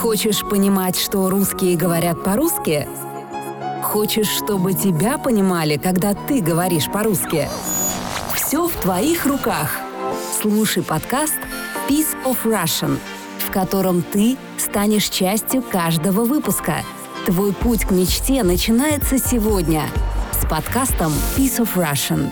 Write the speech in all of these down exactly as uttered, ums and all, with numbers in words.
Хочешь понимать, что русские говорят по-русски? Хочешь, чтобы тебя понимали, когда ты говоришь по-русски? Все в твоих руках. Слушай подкаст Piece of Russian, в котором ты станешь частью каждого выпуска. Твой путь к мечте начинается сегодня с подкастом Piece of Russian.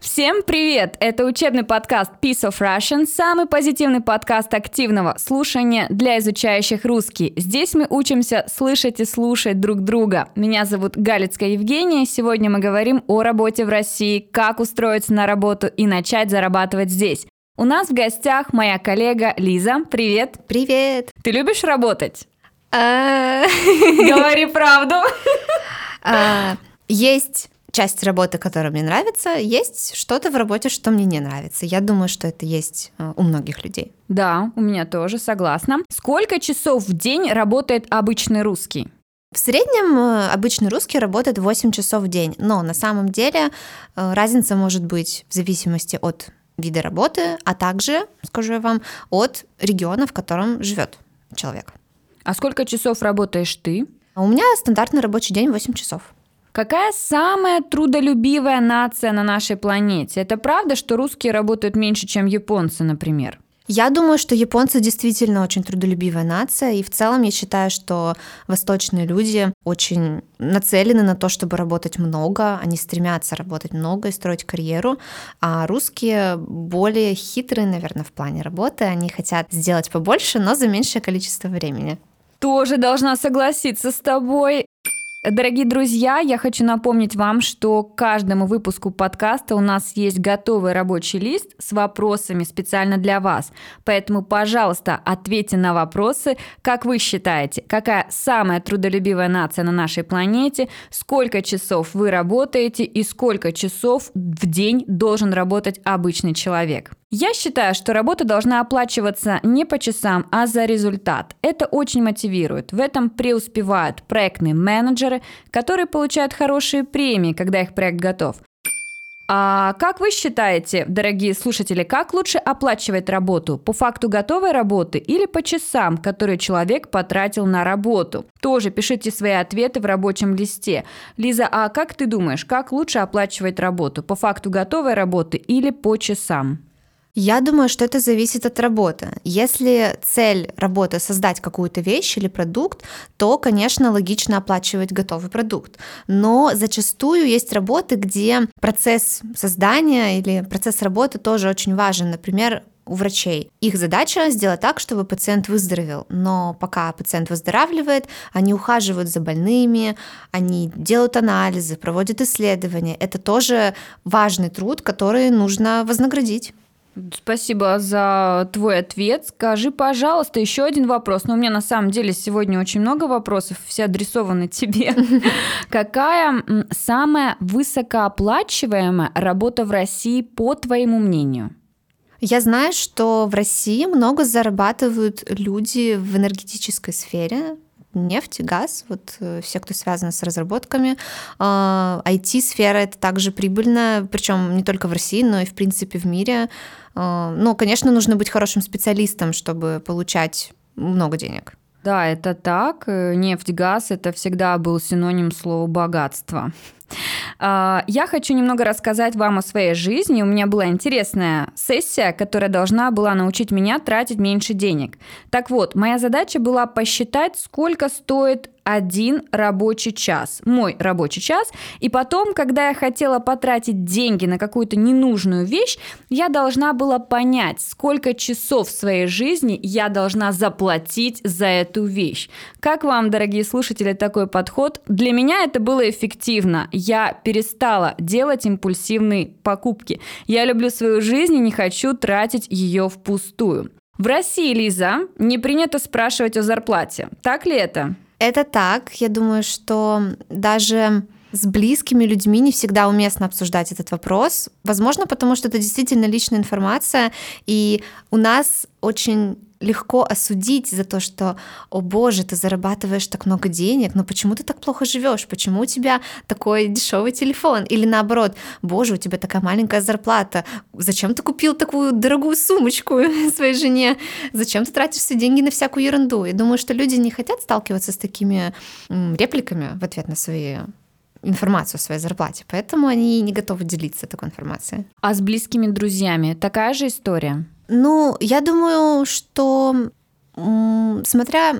Всем привет! Это учебный подкаст Piece of Russian, самый позитивный подкаст активного слушания для изучающих русский. Здесь мы учимся слышать и слушать друг друга. Меня зовут Галицкая Евгения. Сегодня мы говорим о работе в России, как устроиться на работу и начать зарабатывать здесь. У нас в гостях моя коллега Лиза. Привет! Привет! Ты любишь работать? Говори правду! Есть... часть работы, которая мне нравится, есть что-то в работе, что мне не нравится. Я думаю, что это есть у многих людей. Да, у меня тоже, согласна. Сколько часов в день работает обычный русский? В среднем обычный русский работает восемь часов в день, но на самом деле разница может быть в зависимости от вида работы, а также, скажу я вам, от региона, в котором живет человек. А сколько часов работаешь ты? У меня стандартный рабочий день восемь часов. Какая самая трудолюбивая нация на нашей планете? Это правда, что русские работают меньше, чем японцы, например? Я думаю, что японцы действительно очень трудолюбивая нация, и в целом я считаю, что восточные люди очень нацелены на то, чтобы работать много, они стремятся работать много и строить карьеру, а русские более хитрые, наверное, в плане работы, они хотят сделать побольше, но за меньшее количество времени. Тоже должна согласиться с тобой. Дорогие друзья, я хочу напомнить вам, что к каждому выпуску подкаста у нас есть готовый рабочий лист с вопросами специально для вас. Поэтому, пожалуйста, ответьте на вопросы, как вы считаете, какая самая трудолюбивая нация на нашей планете, сколько часов вы работаете и сколько часов в день должен работать обычный человек. Я считаю, что работа должна оплачиваться не по часам, а за результат. Это очень мотивирует. В этом преуспевают проектные менеджеры, которые получают хорошие премии, когда их проект готов. А как вы считаете, дорогие слушатели, как лучше оплачивать работу? По факту готовой работы или по часам, которые человек потратил на работу? Тоже пишите свои ответы в рабочем листе. Лиза, а как ты думаешь, как лучше оплачивать работу? По факту готовой работы или по часам? Я думаю, что это зависит от работы. Если цель работы создать какую-то вещь или продукт, то, конечно, логично оплачивать готовый продукт. Но зачастую есть работы, где процесс создания или процесс работы тоже очень важен. Например, у врачей. Их задача сделать так, чтобы пациент выздоровел, но пока пациент выздоравливает, они ухаживают за больными, они делают анализы, проводят исследования. Это тоже важный труд, который нужно вознаградить. Спасибо за твой ответ. Скажи, пожалуйста, еще один вопрос. Но у меня на самом деле сегодня очень много вопросов, все адресованы тебе. Какая самая высокооплачиваемая работа в России, по твоему мнению? Я знаю, что в России много зарабатывают люди в энергетической сфере. Нефть, газ, вот все, кто связан с разработками. ай ти-сфера — это также прибыльно, причем не только в России, но и, в принципе, в мире. Но, конечно, нужно быть хорошим специалистом, чтобы получать много денег. Да, это так. Нефть, газ — это всегда был синоним слова «богатство». Я хочу немного рассказать вам о своей жизни. У меня была интересная сессия, которая должна была научить меня тратить меньше денег. Так вот, моя задача была посчитать, сколько стоит один рабочий час, мой рабочий час, и потом, когда я хотела потратить деньги на какую-то ненужную вещь, я должна была понять, сколько часов своей жизни я должна заплатить за эту вещь. Как вам, дорогие слушатели, такой подход? Для меня это было эффективно. Я перестала делать импульсивные покупки. Я люблю свою жизнь и не хочу тратить ее впустую. В России, Лиза, не принято спрашивать о зарплате. Так ли это? Это так. Я думаю, что даже с близкими людьми не всегда уместно обсуждать этот вопрос. Возможно, потому что это действительно личная информация, и у нас очень легко осудить за то, что, о боже, ты зарабатываешь так много денег, но почему ты так плохо живешь? Почему у тебя такой дешевый телефон? Или наоборот, боже, у тебя такая маленькая зарплата, зачем ты купил такую дорогую сумочку своей жене? Зачем ты тратишь все деньги на всякую ерунду? Я думаю, что люди не хотят сталкиваться с такими репликами в ответ на свои информацию о своей зарплате, поэтому они не готовы делиться такой информацией. А с близкими друзьями такая же история? Ну, я думаю, что м- смотря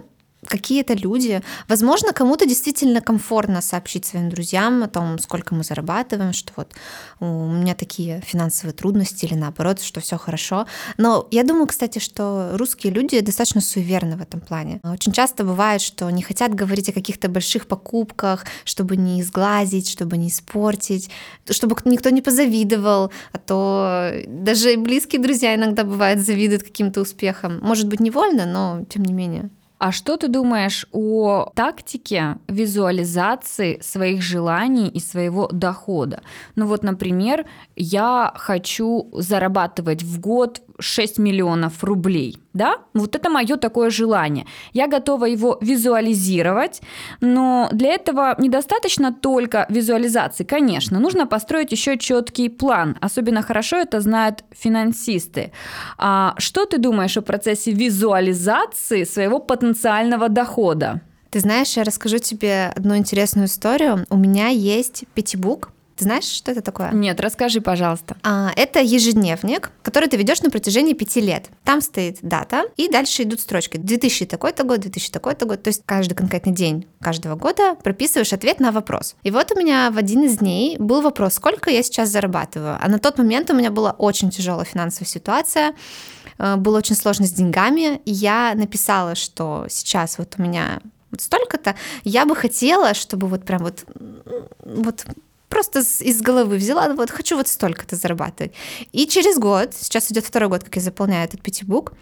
какие-то люди, возможно, кому-то действительно комфортно сообщить своим друзьям о том, сколько мы зарабатываем, что вот у меня такие финансовые трудности или наоборот, что все хорошо. Но я думаю, кстати, что русские люди достаточно суеверны в этом плане. Очень часто бывает, что не хотят говорить о каких-то больших покупках, чтобы не изглазить, чтобы не испортить, чтобы никто не позавидовал, а то даже близкие друзья иногда бывают завидуют каким-то успехом. Может быть, невольно, но тем не менее. А что ты думаешь о тактике визуализации своих желаний и своего дохода? Ну вот, например, я хочу зарабатывать в год шесть миллионов рублей, да? Вот это мое такое желание. Я готова его визуализировать, но для этого недостаточно только визуализации. Конечно, нужно построить еще четкий план. Особенно хорошо это знают финансисты. А что ты думаешь о процессе визуализации своего потенциального дохода? Ты знаешь, я расскажу тебе одну интересную историю. У меня есть пятибук. Ты знаешь, что это такое? Нет, расскажи, пожалуйста. А, это ежедневник, который ты ведешь на протяжении пяти лет. Там стоит дата, и дальше идут строчки. две тысячи такой-то год, две тысячи такой-то год. То есть каждый конкретный день каждого года прописываешь ответ на вопрос. И вот у меня в один из дней был вопрос, сколько я сейчас зарабатываю. А на тот момент у меня была очень тяжелая финансовая ситуация, было очень сложно с деньгами, и я написала, что сейчас вот у меня вот столько-то, я бы хотела, чтобы вот прям вот... вот просто из головы взяла, вот хочу вот столько-то зарабатывать. И через год, сейчас идет второй год, как я заполняю этот пятибук,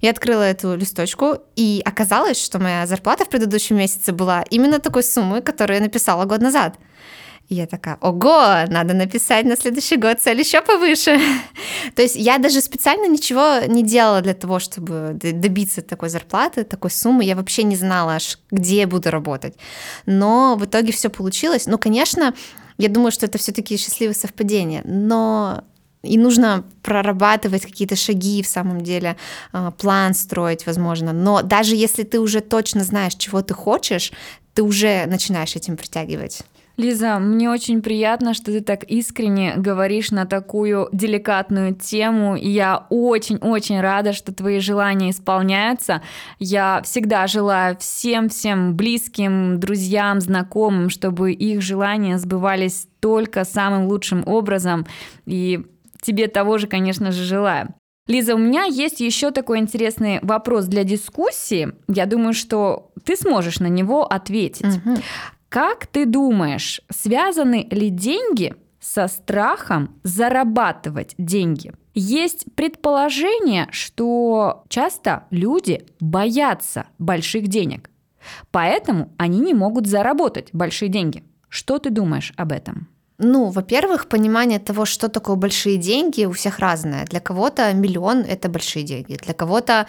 я открыла эту листочку, и оказалось, что моя зарплата в предыдущем месяце была именно такой суммы, которую я написала год назад. И я такая, ого, надо написать на следующий год цель еще повыше. То есть я даже специально ничего не делала для того, чтобы добиться такой зарплаты, такой суммы. Я вообще не знала, где я буду работать. Но в итоге все получилось. Ну, конечно, я думаю, что это все-таки счастливое совпадение, но и нужно прорабатывать какие-то шаги, в самом деле, план строить, возможно. Но даже если ты уже точно знаешь, чего ты хочешь, ты уже начинаешь этим притягивать. Лиза, мне очень приятно, что ты так искренне говоришь на такую деликатную тему, и я очень-очень рада, что твои желания исполняются. Я всегда желаю всем-всем близким, друзьям, знакомым, чтобы их желания сбывались только самым лучшим образом, и тебе того же, конечно же, желаю. Лиза, у меня есть еще такой интересный вопрос для дискуссии. Я думаю, что ты сможешь на него ответить. Угу. Как ты думаешь, связаны ли деньги со страхом зарабатывать деньги? Есть предположение, что часто люди боятся больших денег, поэтому они не могут заработать большие деньги. Что ты думаешь об этом? Ну, во-первых, понимание того, что такое большие деньги, у всех разное. Для кого-то миллион – это большие деньги, для кого-то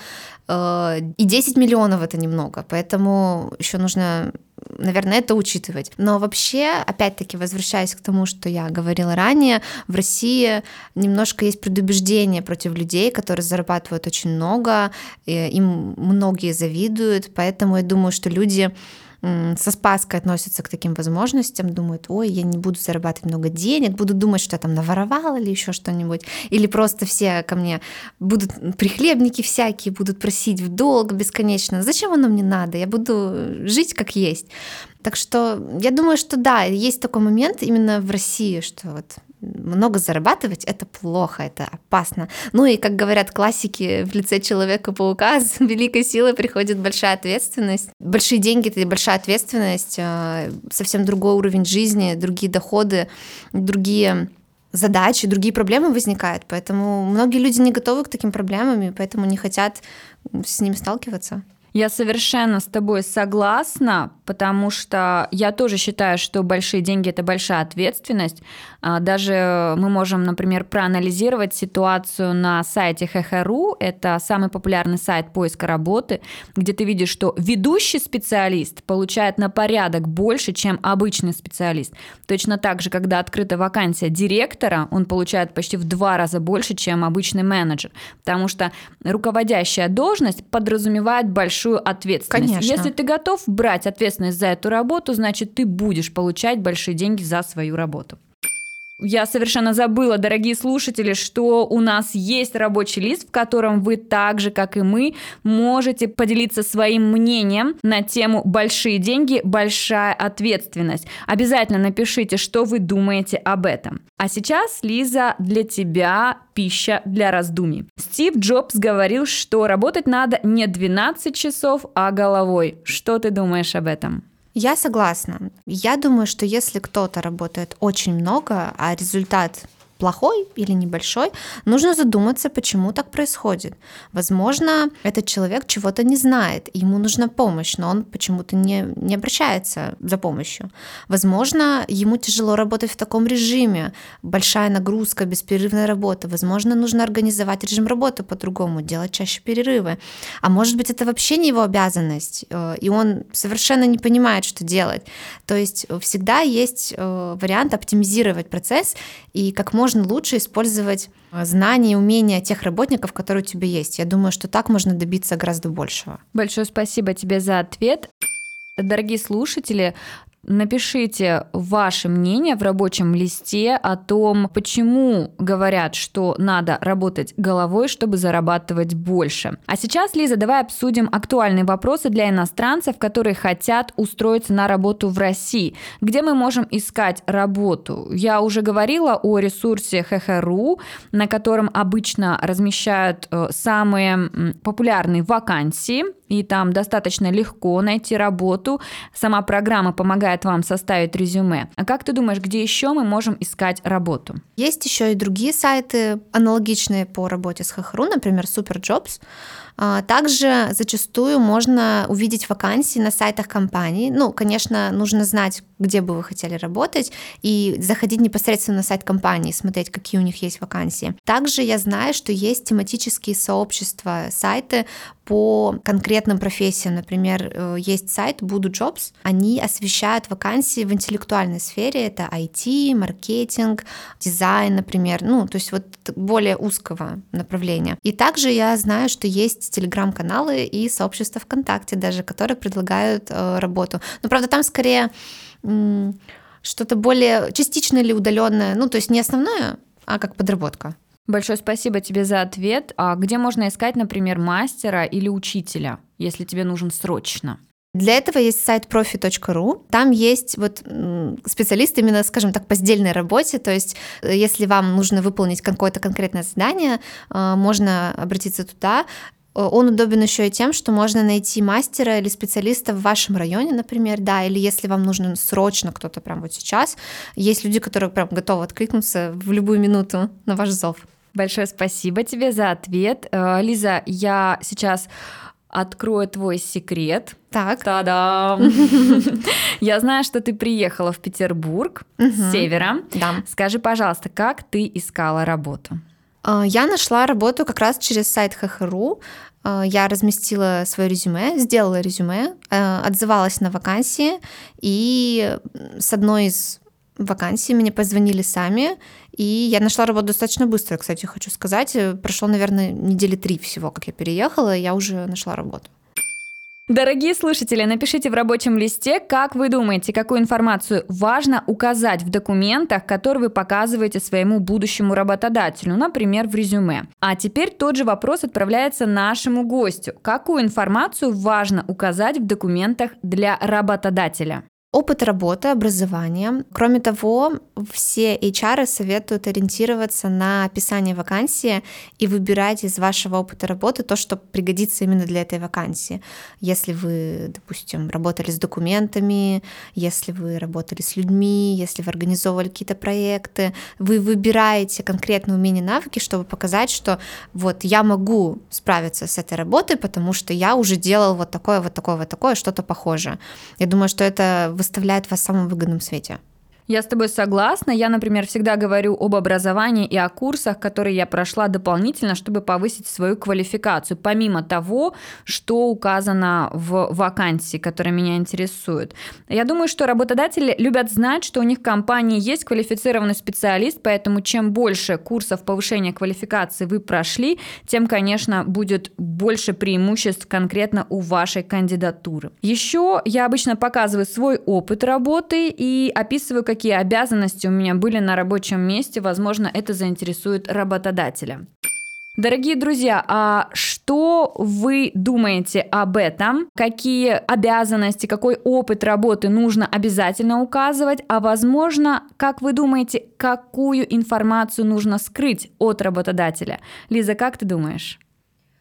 э, и десять миллионов – это немного, поэтому еще нужно, наверное, это учитывать. Но вообще, опять-таки, возвращаясь к тому, что я говорила ранее, в России немножко есть предубеждение против людей, которые зарабатывают очень много, им многие завидуют, поэтому я думаю, что люди со спаской относятся к таким возможностям, думают, ой, я не буду зарабатывать много денег, буду думать, что я там наворовала или еще что-нибудь, или просто все ко мне будут прихлебники всякие, будут просить в долг бесконечно, зачем оно мне надо, я буду жить как есть. Так что я думаю, что да, есть такой момент именно в России, что вот много зарабатывать — это плохо, это опасно. Ну и, как говорят классики в лице Человека-паука, с великой силой приходит большая ответственность. Большие деньги — это большая ответственность, совсем другой уровень жизни, другие доходы, другие задачи, другие проблемы возникают. Поэтому многие люди не готовы к таким проблемам, и поэтому не хотят с ними сталкиваться. Я совершенно с тобой согласна, потому что я тоже считаю, что большие деньги – это большая ответственность. Даже мы можем, например, проанализировать ситуацию на сайте эйч эйч точка ру. Это самый популярный сайт поиска работы, где ты видишь, что ведущий специалист получает на порядок больше, чем обычный специалист. Точно так же, когда открыта вакансия директора, он получает почти в два раза больше, чем обычный менеджер, потому что руководящая должность подразумевает большую ответственность. Конечно. Если ты готов брать ответственность за эту работу, значит, ты будешь получать большие деньги за свою работу. Я совершенно забыла, дорогие слушатели, что у нас есть рабочий лист, в котором вы так же, как и мы, можете поделиться своим мнением на тему «Большие деньги, большая ответственность». Обязательно напишите, что вы думаете об этом. А сейчас, Лиза, для тебя пища для раздумий. Стив Джобс говорил, что работать надо не двенадцать часов, а головой. Что ты думаешь об этом? Я согласна. Я думаю, что если кто-то работает очень много, а результат плохой или небольшой, нужно задуматься, почему так происходит. Возможно, этот человек чего-то не знает, ему нужна помощь, но он почему-то не, не обращается за помощью. Возможно, ему тяжело работать в таком режиме, большая нагрузка, бесперерывная работа. Возможно, нужно организовать режим работы по-другому, делать чаще перерывы. А может быть, это вообще не его обязанность, и он совершенно не понимает, что делать. То есть всегда есть вариант оптимизировать процесс и как можно можно лучше использовать знания и умения тех работников, которые у тебя есть. Я думаю, что так можно добиться гораздо большего. Большое спасибо тебе за ответ. Дорогие слушатели, напишите ваше мнение в рабочем листе о том, почему говорят, что надо работать головой, чтобы зарабатывать больше. А сейчас, Лиза, давай обсудим актуальные вопросы для иностранцев, которые хотят устроиться на работу в России. Где мы можем искать работу? Я уже говорила о ресурсе эйч эйч точка ру, на котором обычно размещают самые популярные вакансии. И там достаточно легко найти работу. Сама программа помогает вам составить резюме. А как ты думаешь, где еще мы можем искать работу? Есть еще и другие сайты, аналогичные по работе с эйч эйч точка ру, например, SuperJobs. Также зачастую можно увидеть вакансии на сайтах компаний. Ну, конечно, нужно знать, где бы вы хотели работать, и заходить непосредственно на сайт компании, смотреть, какие у них есть вакансии. Также я знаю, что есть тематические сообщества, сайты по конкретным профессиям. Например, есть сайт Budu Jobs. Они освещают вакансии в интеллектуальной сфере. Это ай ти, маркетинг, дизайн, например. Ну, то есть вот более узкого направления. И также я знаю, что есть телеграм-каналы и сообщества ВКонтакте даже, которые предлагают э, работу. Но, правда, там скорее м- что-то более частично или удаленное. Ну, то есть не основное, а как подработка. Большое спасибо тебе за ответ. А где можно искать, например, мастера или учителя, если тебе нужен срочно? Для этого есть сайт профи точка ру. Там есть вот специалисты именно, скажем так, по сдельной работе. То есть, если вам нужно выполнить какое-то конкретное задание, можно обратиться туда. Он удобен еще и тем, что можно найти мастера или специалиста в вашем районе, например, да, или если вам нужен срочно кто-то прямо вот сейчас. Есть люди, которые прям готовы откликнуться в любую минуту на ваш зов. Большое спасибо тебе за ответ. Лиза, я сейчас открою твой секрет. Так. Та-дам! Я знаю, что ты приехала в Петербург с севера. Да. Скажи, пожалуйста, как ты искала работу? Я нашла работу как раз через сайт эйч эйч точка ру. Я разместила свое резюме, сделала резюме, отзывалась на вакансии, и с одной из вакансий мне позвонили сами, и я нашла работу достаточно быстро, кстати, хочу сказать. Прошло, наверное, недели три всего, как я переехала, и я уже нашла работу. Дорогие слушатели, напишите в рабочем листе, как вы думаете, какую информацию важно указать в документах, которые вы показываете своему будущему работодателю, например, в резюме. А теперь тот же вопрос отправляется нашему гостю. Какую информацию важно указать в документах для работодателя? опыт работы, образование. Кроме того, все эйч ар советуют ориентироваться на описание вакансии и выбирать из вашего опыта работы то, что пригодится именно для этой вакансии. Если вы, допустим, работали с документами, если вы работали с людьми, если вы организовывали какие-то проекты, вы выбираете конкретные умения и навыки, чтобы показать, что вот я могу справиться с этой работой, потому что я уже делал вот такое, вот такое, вот такое, что-то похожее. Я думаю, что это выставляет вас в самом выгодном свете. Я с тобой согласна. Я, например, всегда говорю об образовании и о курсах, которые я прошла дополнительно, чтобы повысить свою квалификацию, помимо того, что указано в вакансии, которая меня интересует. Я думаю, что работодатели любят знать, что у них в компании есть квалифицированный специалист, поэтому чем больше курсов повышения квалификации вы прошли, тем, конечно, будет больше преимуществ конкретно у вашей кандидатуры. Еще я обычно показываю свой опыт работы и описываю, какие какие обязанности у меня были на рабочем месте, возможно, это заинтересует работодателя. Дорогие друзья, а что вы думаете об этом? Какие обязанности, какой опыт работы нужно обязательно указывать? А возможно, как вы думаете, какую информацию нужно скрыть от работодателя? Лиза, как ты думаешь?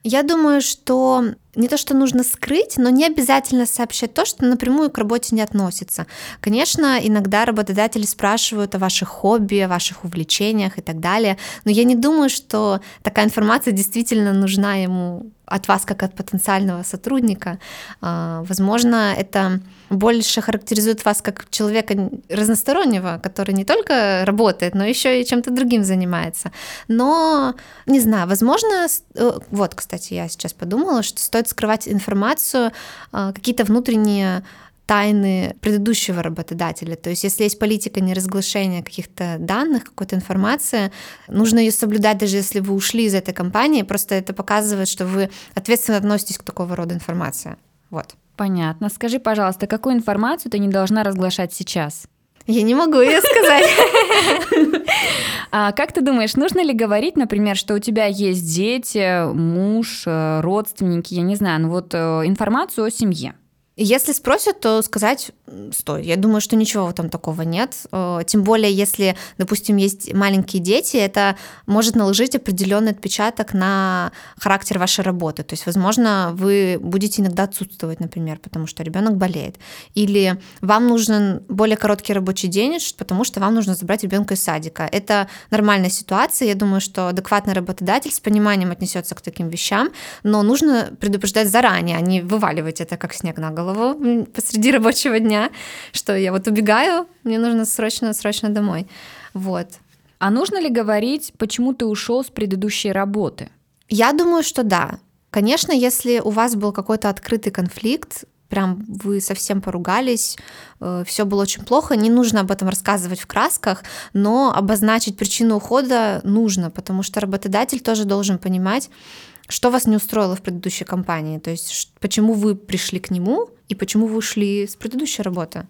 Я думаю, что не то, что нужно скрыть, но не обязательно сообщать то, что напрямую к работе не относится. Конечно, иногда работодатели спрашивают о ваших хобби, о ваших увлечениях и так далее, но я не думаю, что такая информация действительно нужна ему от вас, как от потенциального сотрудника. Возможно, это больше характеризует вас как человека разностороннего, который не только работает, но еще и чем-то другим занимается. Но, не знаю, возможно... Вот, кстати, я сейчас подумала, что стоит скрывать информацию, какие-то внутренние тайны предыдущего работодателя. То есть если есть политика неразглашения каких-то данных, какой-то информации, нужно ее соблюдать, даже если вы ушли из этой компании. Просто это показывает, что вы ответственно относитесь к такого рода информации. Вот. Понятно. Скажи, пожалуйста, какую информацию ты не должна разглашать сейчас? Я не могу ее сказать. А как ты думаешь, нужно ли говорить, например, что у тебя есть дети, муж, родственники, я не знаю, ну вот информацию о семье? Если спросят, то сказать «стой». Я думаю, что ничего там такого нет. Тем более, если, допустим, есть маленькие дети, это может наложить определенный отпечаток на характер вашей работы. То есть, возможно, вы будете иногда отсутствовать, например, потому что ребенок болеет. Или вам нужен более короткий рабочий день, потому что вам нужно забрать ребенка из садика. Это нормальная ситуация. Я думаю, что адекватный работодатель с пониманием отнесется к таким вещам, но нужно предупреждать заранее, а не вываливать это как снег на голову. голову посреди рабочего дня, что я вот убегаю, мне нужно срочно-срочно домой. Вот. А нужно ли говорить, почему ты ушел с предыдущей работы? Я думаю, что да. Конечно, если у вас был какой-то открытый конфликт, прям вы совсем поругались, все было очень плохо, не нужно об этом рассказывать в красках, но обозначить причину ухода нужно, потому что работодатель тоже должен понимать, что вас не устроило в предыдущей компании, то есть почему вы пришли к нему и почему вы ушли с предыдущей работы.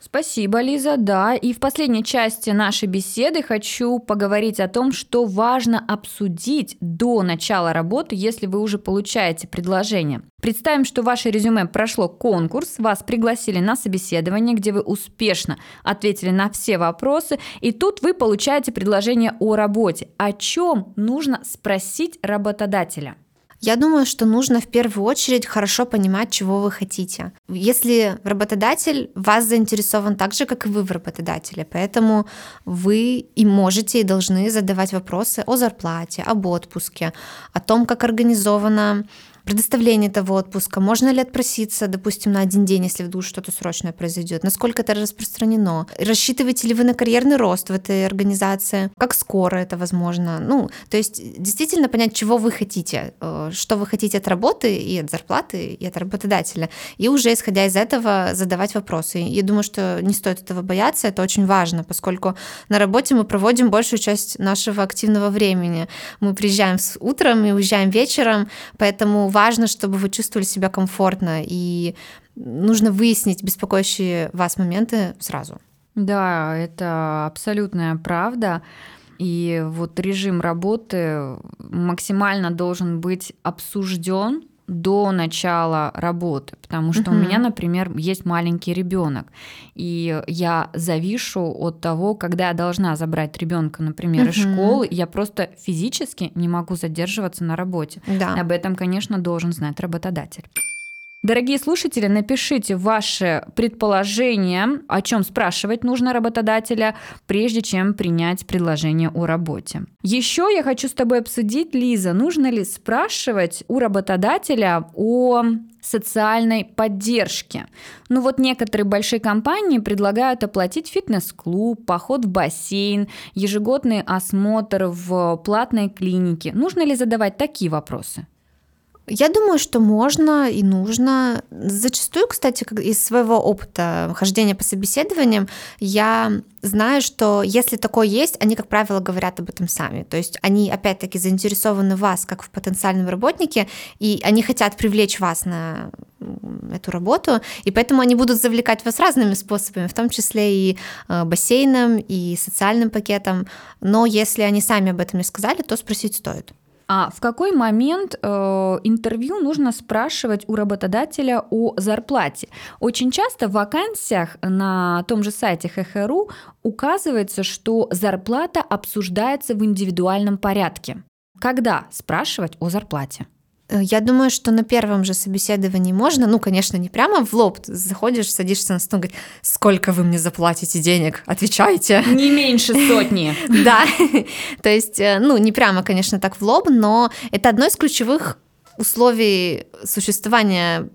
Спасибо, Лиза, да. И в последней части нашей беседы хочу поговорить о том, что важно обсудить до начала работы, если вы уже получаете предложение. Представим, что ваше резюме прошло конкурс, вас пригласили на собеседование, где вы успешно ответили на все вопросы, и тут вы получаете предложение о работе. О чем нужно спросить работодателя? Я думаю, что нужно в первую очередь хорошо понимать, чего вы хотите. Если работодатель вас заинтересован так же, как и вы в работодателе, поэтому вы и можете, и должны задавать вопросы о зарплате, об отпуске, о том, как организовано предоставление этого отпуска, можно ли отпроситься, допустим, на один день, если вдруг что-то срочное произойдет, насколько это распространено, рассчитываете ли вы на карьерный рост в этой организации, как скоро это возможно, ну, то есть действительно понять, чего вы хотите, что вы хотите от работы и от зарплаты, и от работодателя, и уже исходя из этого задавать вопросы. Я думаю, что не стоит этого бояться, это очень важно, поскольку на работе мы проводим большую часть нашего активного времени, мы приезжаем утром и уезжаем вечером, поэтому важно, чтобы вы чувствовали себя комфортно, и нужно выяснить беспокоящие вас моменты сразу. Да, это абсолютная правда. И вот режим работы максимально должен быть обсужден до начала работы, потому что uh-huh. у меня, например, есть маленький ребенок, и я завишу от того, когда я должна забрать ребенка, например, uh-huh. из школы, я просто физически не могу задерживаться на работе. Да. Об этом, конечно, должен знать работодатель. Дорогие слушатели, напишите ваши предположения, о чем спрашивать нужно работодателя, прежде чем принять предложение о работе. Еще я хочу с тобой обсудить, Лиза, нужно ли спрашивать у работодателя о социальной поддержке. Ну вот некоторые большие компании предлагают оплатить фитнес-клуб, поход в бассейн, ежегодный осмотр в платной клинике. Нужно ли задавать такие вопросы? Я думаю, что можно и нужно. Зачастую, кстати, из своего опыта хождения по собеседованиям, я знаю, что если такое есть, они, как правило, говорят об этом сами. То есть они, опять-таки, заинтересованы в вас, как в потенциальном работнике, и они хотят привлечь вас на эту работу, и поэтому они будут завлекать вас разными способами, в том числе и бассейном, и социальным пакетом. Но если они сами об этом не сказали, то спросить стоит. А в какой момент э, интервью нужно спрашивать у работодателя о зарплате? Очень часто в вакансиях на том же сайте эйч эйч точка ру указывается, что зарплата обсуждается в индивидуальном порядке. Когда спрашивать о зарплате? Я думаю, что на первом же собеседовании можно, ну, конечно, не прямо в лоб. Заходишь, садишься на стол, говорит, сколько вы мне заплатите денег? Отвечайте. Не меньше сотни. Да, то есть, ну, не прямо, конечно, так в лоб, но это одно из ключевых условий существования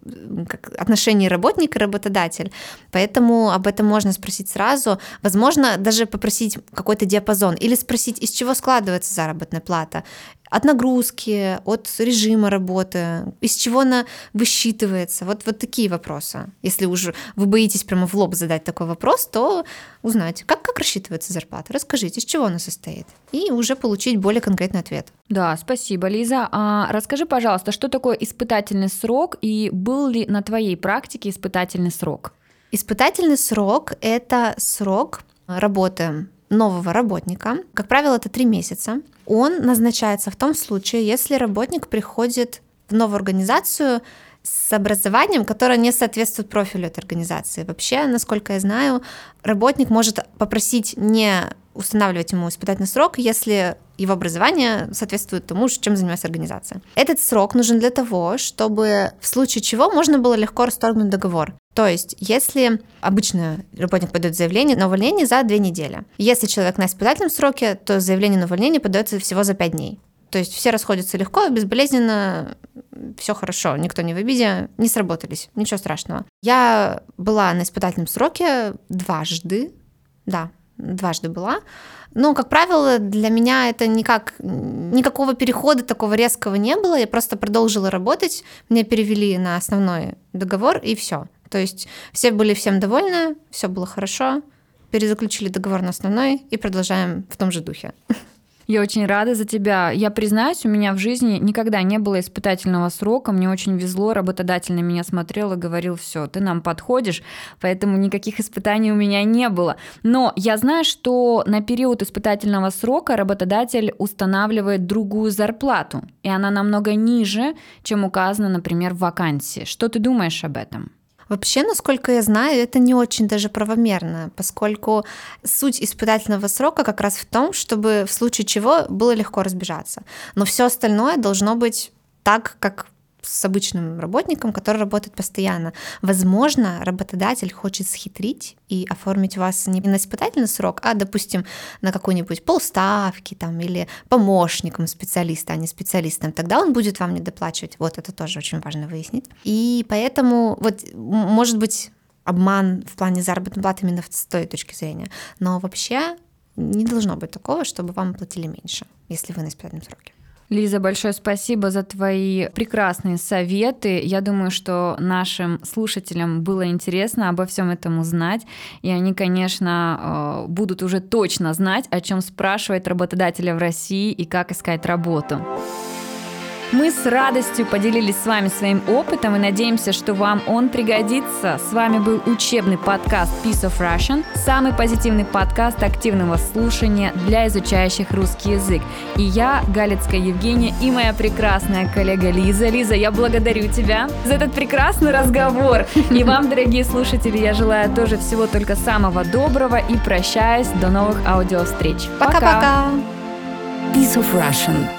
отношений работник и работодатель. Поэтому об этом можно спросить сразу. Возможно, даже попросить какой-то диапазон или спросить, из чего складывается заработная плата. От нагрузки, от режима работы, из чего она высчитывается. Вот, вот такие вопросы. Если уже вы боитесь прямо в лоб задать такой вопрос, то узнайте, как, как рассчитывается зарплата, расскажите, из чего она состоит, и уже получить более конкретный ответ. Да, спасибо, Лиза. А расскажи, пожалуйста, что такое испытательный срок и был ли на твоей практике испытательный срок? Испытательный срок – это срок работы нового работника. Как правило, это три месяца. Он назначается в том случае, если работник приходит в новую организацию с образованием, которое не соответствует профилю этой организации. Вообще, насколько я знаю, работник может попросить не устанавливать ему испытательный срок, если его образование соответствует тому, чем занимается организация. Этот срок нужен для того, чтобы в случае чего можно было легко расторгнуть договор. То есть, если обычно работник подает заявление на увольнение за две недели, если человек на испытательном сроке, то заявление на увольнение подается всего за пять дней. То есть все расходятся легко, безболезненно, все хорошо, никто не в обиде, не сработались, ничего страшного. Я была на испытательном сроке дважды, да, дважды была. Но, как правило, для меня это никак, никакого перехода такого резкого не было. Я просто продолжила работать, меня перевели на основной договор, и все. То есть все были всем довольны, все было хорошо, перезаключили договор на основной и продолжаем в том же духе. Я очень рада за тебя. Я признаюсь, у меня в жизни никогда не было испытательного срока. Мне очень везло, работодатель на меня смотрел и говорил, все, ты нам подходишь, поэтому никаких испытаний у меня не было. Но я знаю, что на период испытательного срока работодатель устанавливает другую зарплату, и она намного ниже, чем указано, например, в вакансии. Что ты думаешь об этом? Вообще, насколько я знаю, это не очень даже правомерно, поскольку суть испытательного срока как раз в том, чтобы в случае чего было легко разбежаться. Но все остальное должно быть так, как с обычным работником, который работает постоянно. Возможно, работодатель хочет схитрить и оформить вас не на испытательный срок, а, допустим, на какой-нибудь полставки там, или помощником специалиста, а не специалистом. Тогда он будет вам недоплачивать. Вот это тоже очень важно выяснить. И поэтому, вот, может быть, обман в плане заработной платы именно с той точки зрения. Но вообще не должно быть такого, чтобы вам платили меньше, если вы на испытательном сроке. Лиза, большое спасибо за твои прекрасные советы. Я думаю, что нашим слушателям было интересно обо всем этом узнать. И они, конечно, будут уже точно знать, о чем спрашивает работодателя в России и как искать работу. Мы с радостью поделились с вами своим опытом и надеемся, что вам он пригодится. С вами был учебный подкаст Piece of Russian, самый позитивный подкаст активного слушания для изучающих русский язык. И я, Галицкая Евгения, и моя прекрасная коллега Лиза. Лиза, я благодарю тебя за этот прекрасный разговор. И вам, дорогие слушатели, я желаю тоже всего только самого доброго и прощаюсь до новых аудиовстреч. Пока-пока! Piece of Russian.